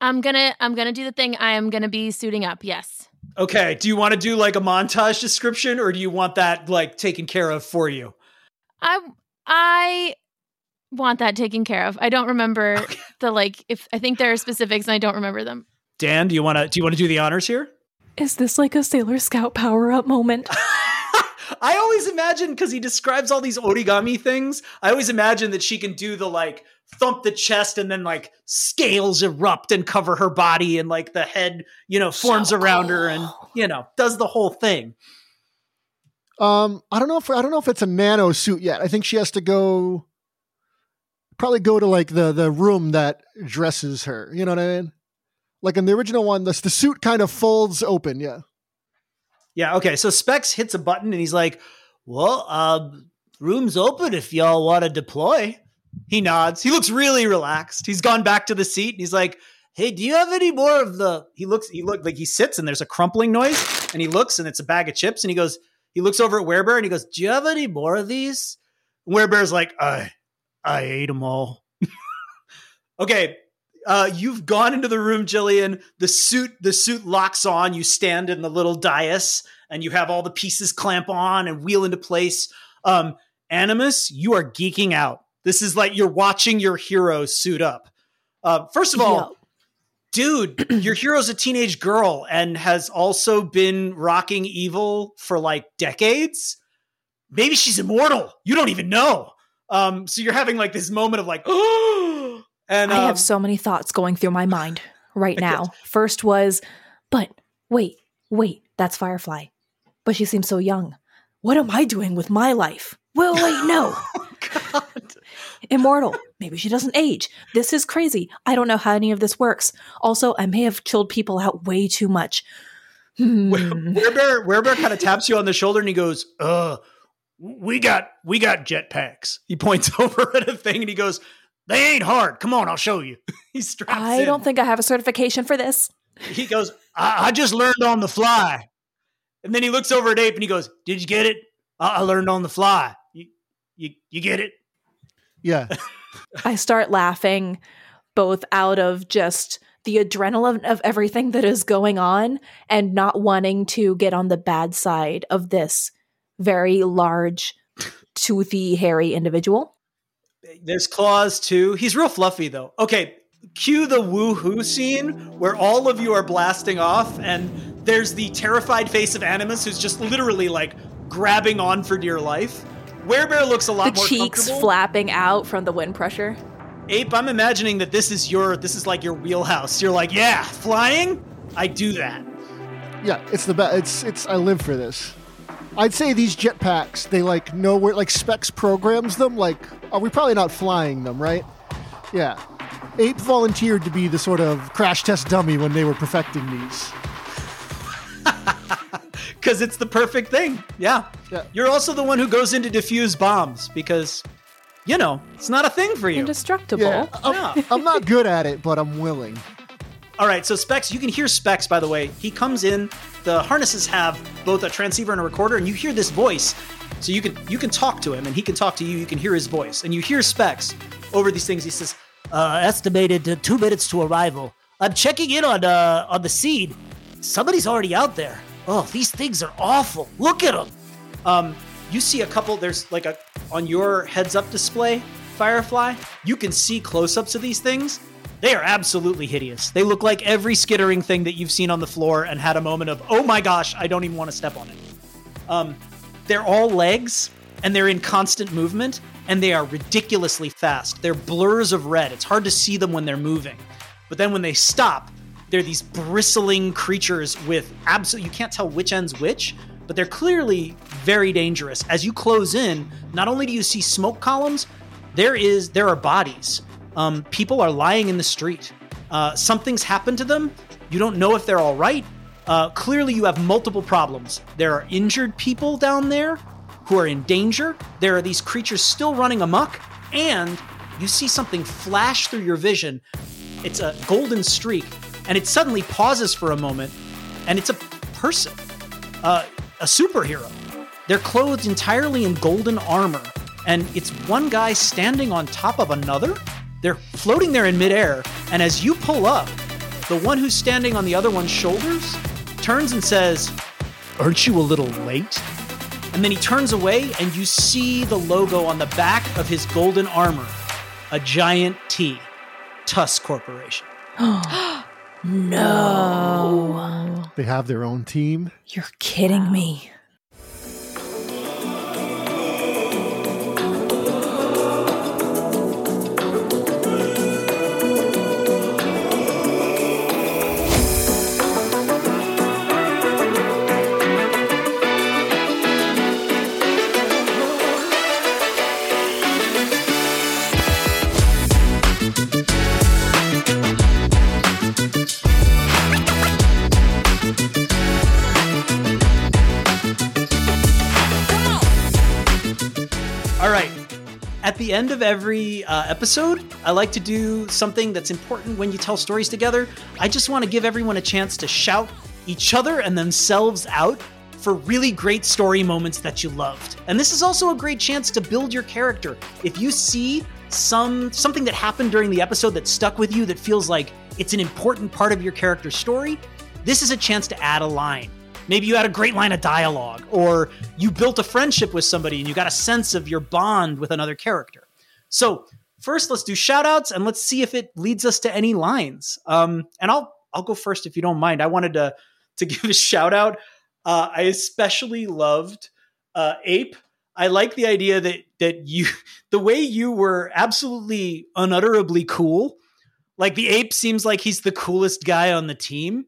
I'm gonna, I'm gonna do the thing. I am gonna be suiting up. Yes. Okay. Do you want to do like a montage description, or do you want that like taken care of for you? I I want that taken care of. I don't remember okay. the like. If I think there are specifics, and I don't remember them. Dan, do you want to do you want to do the honors here? Is this like a Sailor Scout power up moment? I always imagine, because he describes all these origami things, I always imagine that she can do the like thump the chest and then like scales erupt and cover her body and like the head, you know, forms so around cool. her and, you know, does the whole thing. Um, I don't know if I don't know if it's a nano suit yet. I think she has to go, probably go to like the the room that dresses her. You know what I mean? Like in the original one, the the suit kind of folds open. Yeah. Yeah. Okay. So Specs hits a button and he's like, "Well, uh, room's open if y'all want to deploy." He nods. He looks really relaxed. He's gone back to the seat and he's like, "Hey, do you have any more of the?" He looks. He looked like he sits and there's a crumpling noise and he looks and it's a bag of chips and he goes. He looks over at Werebear and he goes, "Do you have any more of these?" Werebear's like, I, I ate them all. Okay, uh, you've gone into the room, Jillian. The suit, the suit locks on. You stand in the little dais and you have all the pieces clamp on and wheel into place. Um, Animus, you are geeking out. This is like you're watching your hero suit up. Uh, first of all, dude, your hero's a teenage girl and has also been rocking evil for like decades. Maybe she's immortal. You don't even know. Um, so you're having like this moment of like, oh, and um, I have so many thoughts going through my mind right now. First was, but wait, wait, that's Firefly. But she seems so young. What am I doing with my life? Well, wait, no. Oh, God. Immortal. Maybe she doesn't age. This is crazy. I don't know how any of this works. Also, I may have chilled people out way too much. Hmm. Werebear, Werebear kind of taps you on the shoulder and he goes, uh, we got, we got jetpacks. He points over at a thing and he goes, they ain't hard. Come on, I'll show you. He straps I in. Don't think I have a certification for this. He goes, I, I just learned on the fly. And then he looks over at Ape and he goes, did you get it? I, I learned on the fly. You, you, you get it? Yeah. I start laughing both out of just the adrenaline of everything that is going on and not wanting to get on the bad side of this very large, toothy, hairy individual. There's claws too. He's real fluffy though. Okay, cue the woohoo scene where all of you are blasting off and there's the terrified face of Animus who's just literally like grabbing on for dear life. Werebear looks a lot the more comfortable. The cheeks flapping out from the wind pressure. Ape, I'm imagining that this is your, this is like your wheelhouse. You're like, yeah, flying? I do that. Yeah, it's the best. It's, it's, I live for this. I'd say these jetpacks, they like know where, like Specs programs them. Like, are we probably not flying them, right? Yeah. Ape volunteered to be the sort of crash test dummy when they were perfecting these. Because it's the perfect thing. Yeah. yeah. You're also the one who goes in to defuse bombs because, you know, it's not a thing for you. Indestructible. Yeah. I'm, yeah. I'm not good at it, but I'm willing. All right. So Specs, you can hear Specs, by the way. He comes in. The harnesses have both a transceiver and a recorder, and you hear this voice. So you can you can talk to him, and he can talk to you. You can hear his voice. And you hear Specs over these things. He says, uh, estimated uh, two minutes to arrival. I'm checking in on uh, on the scene. Somebody's already out there. Oh, these things are awful. Look at them. Um, you see a couple, there's like a, on your heads up display, Firefly, you can see close-ups of these things. They are absolutely hideous. They look like every skittering thing that you've seen on the floor and had a moment of, oh my gosh, I don't even want to step on it. Um, they're all legs and they're in constant movement. and they are ridiculously fast. They're blurs of red. It's hard to see them when they're moving. But then when they stop, they're these bristling creatures with absolute, you can't tell which end's which, but they're clearly very dangerous. As you close in, not only do you see smoke columns, there is there are bodies. Um, people are lying in the street. Uh, something's happened to them. You don't know if they're all right. Uh, clearly, you have multiple problems. There are injured people down there who are in danger. There are these creatures still running amok, and you see something flash through your vision. It's a golden streak, and it suddenly pauses for a moment, and it's a person, uh, a superhero. They're clothed entirely in golden armor, and it's one guy standing on top of another. They're floating there in midair, and as you pull up, the one who's standing on the other one's shoulders turns and says, "Aren't you a little late?" And then he turns away, and you see the logo on the back of his golden armor, a giant T, Tusk Corporation. No. They have their own team? You're kidding wow. me. At the end of every uh, episode, I like to do something that's important when you tell stories together. I just want to give everyone a chance to shout each other and themselves out for really great story moments that you loved. And this is also a great chance to build your character. If you see some something that happened during the episode that stuck with you that feels like it's an important part of your character's story, this is a chance to add a line. Maybe you had a great line of dialogue, or you built a friendship with somebody and you got a sense of your bond with another character. So first, let's do shout outs and let's see if it leads us to any lines. Um, and I'll I'll go first if you don't mind. I wanted to, to give a shout out. Uh, I especially loved uh, Ape. I like the idea that that you, the way you were absolutely unutterably cool. Like the Ape seems like he's the coolest guy on the team.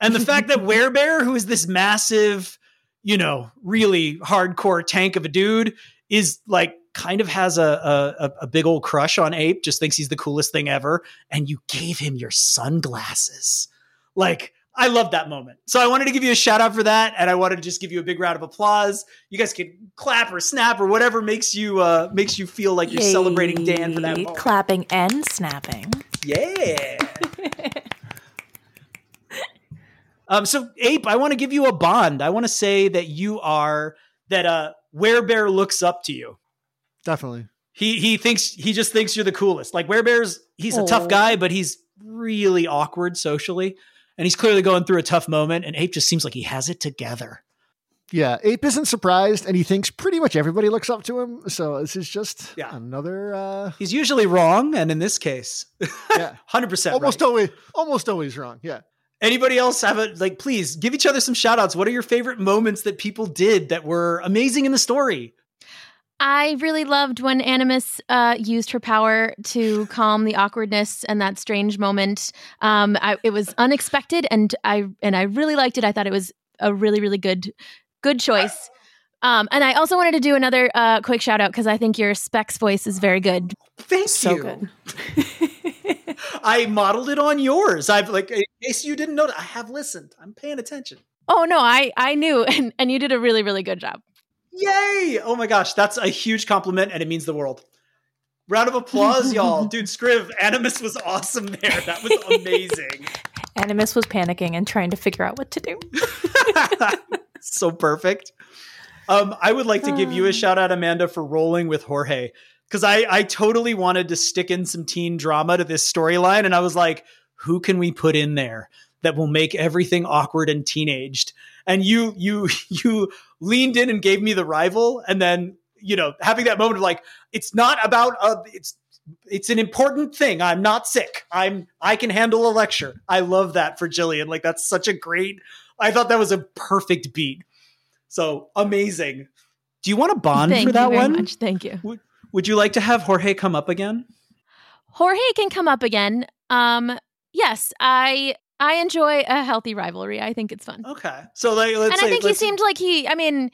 And the fact that Werebear, who is this massive, you know, really hardcore tank of a dude, is like kind of has a, a a big old crush on Ape, just thinks he's the coolest thing ever. And you gave him your sunglasses. Like, I love that moment. So I wanted to give you a shout out for that. And I wanted to just give you a big round of applause. You guys can clap or snap or whatever makes you uh, makes you feel like you're Yay. Celebrating Dan for that moment. Clapping and snapping. Yeah. Um, so, Ape, I want to give you a bond. I want to say that you are, that uh, Werebear looks up to you. Definitely. He he thinks, he just thinks you're the coolest. Like, Werebear's, he's Aww. A tough guy, but he's really awkward socially. And he's clearly going through a tough moment. And Ape just seems like he has it together. Yeah, Ape isn't surprised. And he thinks pretty much everybody looks up to him. So this is just yeah. another... Uh... He's usually wrong. And in this case, yeah. one hundred percent almost right. always, almost always wrong. Yeah. Anybody else have a, like, please give each other some shout outs. What are your favorite moments that people did that were amazing in the story? I really loved when Animus uh, used her power to calm the awkwardness and that strange moment. Um, I, it was unexpected and I, and I really liked it. I thought it was a really, really good, good choice. Um, and I also wanted to do another uh, quick shout out because I think your Specs voice is very good. Thank so you. Good. I modeled it on yours. I've like, in case you didn't know, I have listened. I'm paying attention. Oh no, I, I knew. And, and you did a really, really good job. Yay. Oh my gosh. That's a huge compliment. And it means the world. Round of applause, y'all. Dude, Scriv, Animus was awesome there. That was amazing. Animus was panicking and trying to figure out what to do. So perfect. Um, I would like to give you a shout out, Amanda, for rolling with Jorge. Because I, I totally wanted to stick in some teen drama to this storyline. And I was like, who can we put in there that will make everything awkward and teenaged? And you you you leaned in and gave me the rival. And then, you know, having that moment of like, it's not about, a, it's it's an important thing. I'm not sick. I'm I can handle a lecture. I love that for Jillian. Like, that's such a great, I thought that was a perfect beat. So amazing. Do you want to bond Thank for that one? Thank you very much. Thank you. Would you like to have Jorge come up again? Jorge can come up again. Um, yes, I I enjoy a healthy rivalry. I think it's fun. Okay, so like, let's and say, I think let's... he seemed like he. I mean,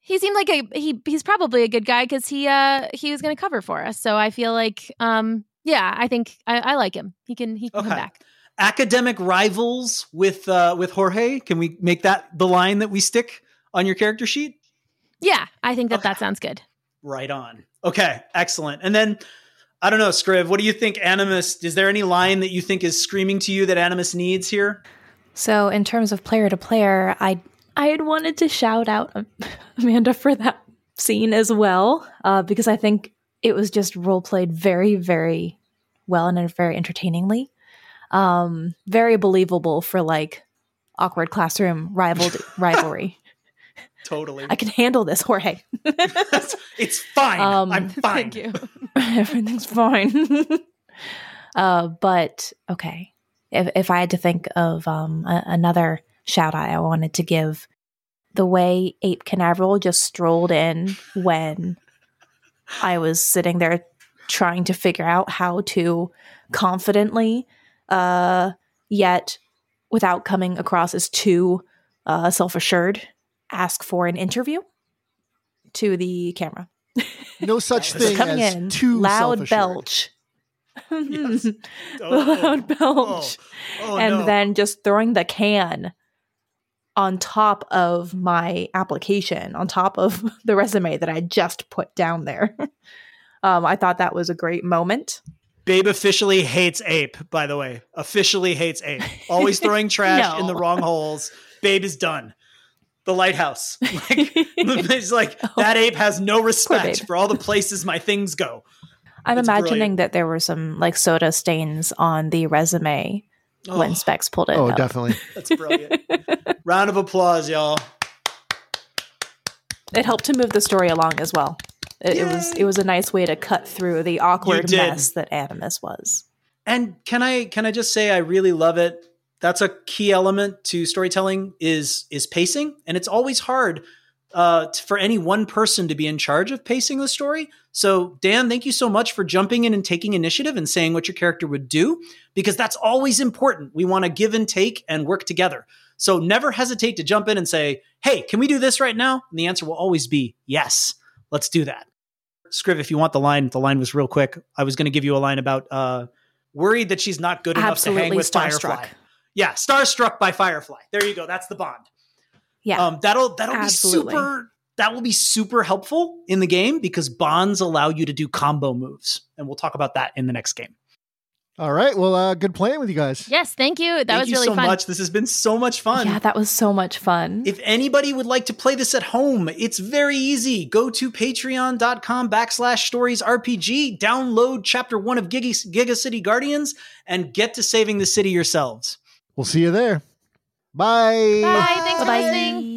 he seemed like a he. He's probably a good guy because he uh he was going to cover for us. So I feel like um yeah, I think I, I like him. He can he can okay. come back. Academic rivals with uh, with Jorge. Can we make that the line that we stick on your character sheet? Yeah, I think that okay. that sounds good. Right on. Okay, excellent. And then, I don't know, Scriv, what do you think Animus, is there any line that you think is screaming to you that Animus needs here? So in terms of player to player, I I had wanted to shout out Amanda for that scene as well, uh, because I think it was just role played very, very well and very entertainingly. Um, very believable for like awkward classroom rival rivalry. Totally. I can handle this, Jorge. It's fine. Um, I'm fine. Thank you. Everything's fine. uh, but okay. If if I had to think of um, a, another shout out I wanted to give, the way Ape Canaveral just strolled in when I was sitting there trying to figure out how to confidently, uh, yet without coming across as too uh, self-assured, ask for an interview to the camera. No such thing coming as in, too loud belch. Yes. Oh, loud belch. Oh, oh, and no. Then just throwing the can on top of my application, on top of the resume that I just put down there. um, I thought that was a great moment. Babe officially hates Ape, by the way. Officially hates Ape. Always throwing trash no. in the wrong holes. Babe is done. The lighthouse. Like, it's like, oh, that ape has no respect for all the places my things go. I'm it's imagining brilliant. That there were some like soda stains on the resume oh. when Specs pulled it Oh, up. Definitely. That's brilliant. Round of applause, y'all. It helped to move the story along as well. It, it was it was a nice way to cut through the awkward mess that Animus was. And can I can I just say I really love it. That's a key element to storytelling is, is pacing. And it's always hard uh, t- for any one person to be in charge of pacing the story. So Dan, thank you so much for jumping in and taking initiative and saying what your character would do, because that's always important. We want to give and take and work together. So never hesitate to jump in and say, hey, can we do this right now? And the answer will always be yes, let's do that. Scriv, if you want the line, the line was real quick. I was going to give you a line about uh, worried that she's not good enough Absolutely to hang with starstruck. Firefly. Yeah, starstruck by Firefly. There you go. That's the bond. Yeah, um, that'll that'll absolutely. be super. That will be super helpful in the game because bonds allow you to do combo moves, and we'll talk about that in the next game. All right. Well, uh, good playing with you guys. Yes, thank you. That thank was you really so fun. Much. This has been so much fun. Yeah, that was so much fun. If anybody would like to play this at home, it's very easy. Go to patreon.com backslash stories RPG, download chapter one of Giga, Giga City Guardians, and get to saving the city yourselves. We'll see you there. Bye. Bye. Thanks Bye. for listening.